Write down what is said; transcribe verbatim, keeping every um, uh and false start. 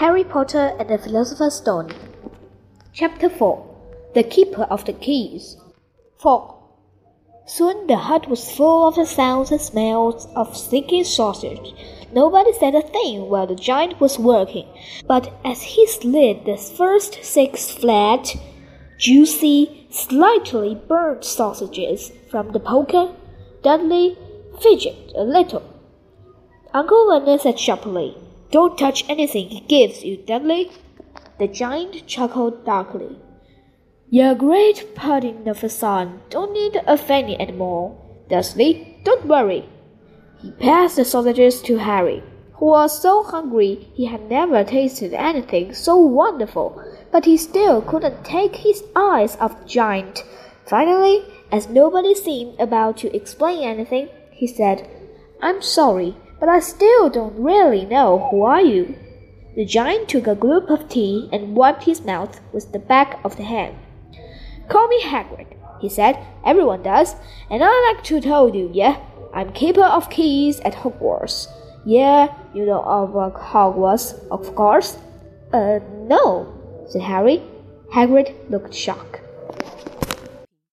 Harry Potter and the Philosopher's Stone. Chapter four. The Keeper of the Keys. Fog. Soon the hut was full of the sounds and smells of stinking sausage. Nobody said a thing while the giant was working, but as he slid the first six flat, juicy, slightly burnt sausages from the poker, Dudley fidgeted a little. Uncle Vernon said sharply, "Don't touch anything he gives you, Dudley." The giant chuckled darkly. "You're a great pudding of a son. Don't need a fanny anymore, Dudley. Don't worry." He passed the sausages to Harry, who was so hungry he had never tasted anything so wonderful, but he still couldn't take his eyes off the giant. Finally, as nobody seemed about to explain anything, he said, "I'm sorry, but I still don't really know who are you." The giant took a gulp of tea and wiped his mouth with the back of the hand. "Call me Hagrid," he said. "Everyone does, and I like to tell you, yeah? I'm Keeper of Keys at Hogwarts. Yeah, you know of uh, Hogwarts, of course." Uh, no, said Harry. Hagrid looked shocked.